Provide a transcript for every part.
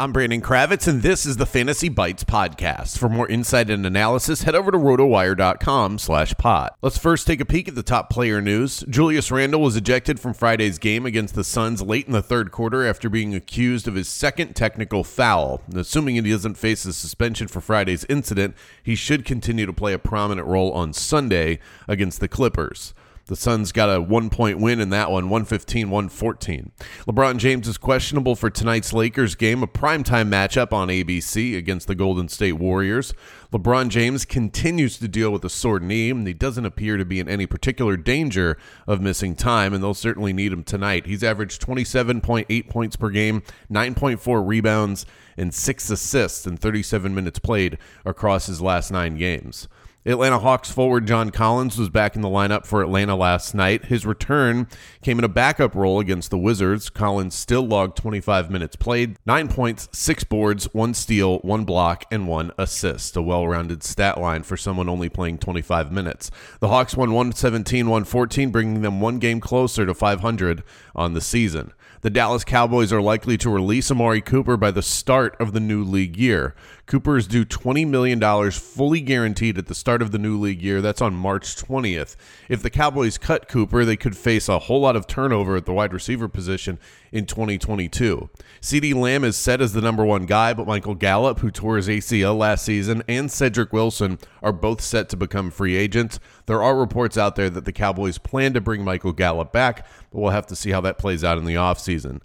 I'm Brandon Kravitz, and this is the Fantasy Bytes Podcast. For more insight and analysis, head over to rotowire.com/pod. Let's first take a peek at the top player news. Julius Randle was ejected from Friday's game against the Suns late in the third quarter after being accused of his second technical foul. Assuming he doesn't face a suspension for Friday's incident, he should continue to play a prominent role on Sunday against the Clippers. The Suns got a 1-point win in that one, 115-114. LeBron James is questionable for tonight's Lakers game, a primetime matchup on ABC against the Golden State Warriors. LeBron James continues to deal with a sore knee, and he doesn't appear to be in any particular danger of missing time, and they'll certainly need him tonight. He's averaged 27.8 points per game, 9.4 rebounds, and 6 assists in 37 minutes played across his last 9 games. Atlanta Hawks forward John Collins was back in the lineup for Atlanta last night. His return came in a backup role against the Wizards. Collins still logged 25 minutes played, 9 points, 6 boards, 1 steal, 1 block, and 1 assist. A well-rounded stat line for someone only playing 25 minutes. The Hawks won 117-114, bringing them one game closer to 500 on the season. The Dallas Cowboys are likely to release Amari Cooper by the start of the new league year. Cooper is due $20 million fully guaranteed at the start of the new league year. That's on March 20th. If the Cowboys cut Cooper, they could face a whole lot of turnover at the wide receiver position in 2022. CD Lamb is set as the number one guy, but Michael Gallup, who tore his ACL last season, and Cedric Wilson are both set to become free agents. There are reports out there that the Cowboys plan to bring Michael Gallup back, but we'll have to see how that plays out in the offseason.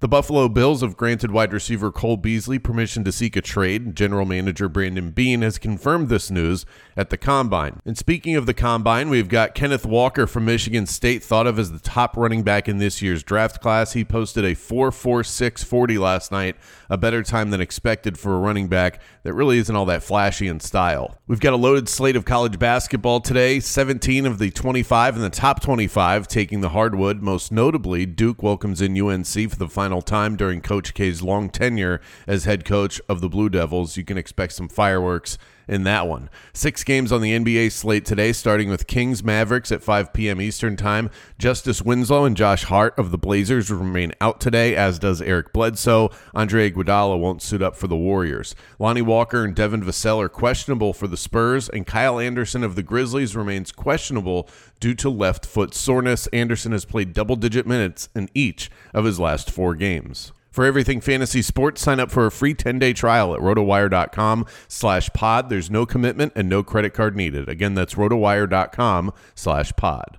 The Buffalo Bills have granted wide receiver Cole Beasley permission to seek a trade. General manager Brandon Beane has confirmed this news at the Combine. And speaking of the Combine, we've got Kenneth Walker from Michigan State, thought of as the top running back in this year's draft class. He posted a 4.46 40 last night, a better time than expected for a running back that really isn't all that flashy in style. We've got a loaded slate of college basketball today, 17 of the 25 and the top 25 taking the hardwood. Most notably, Duke welcomes in UNC for the final time during Coach K's long tenure as head coach of the Blue Devils. You can expect some fireworks in that one. 6 games on the NBA slate today, starting with Kings Mavericks at 5 p.m. Eastern time. Justice Winslow and Josh Hart of the Blazers remain out today, as does Eric Bledsoe. Andre Iguodala won't suit up for the Warriors. Lonnie Walker and Devin Vassell are questionable for the Spurs, and Kyle Anderson of the Grizzlies remains questionable due to left foot soreness. Anderson has played double-digit minutes in each of his last 4 games. For everything fantasy sports, sign up for a free 10-day trial at rotowire.com/pod. There's no commitment and no credit card needed. Again, that's rotowire.com/pod.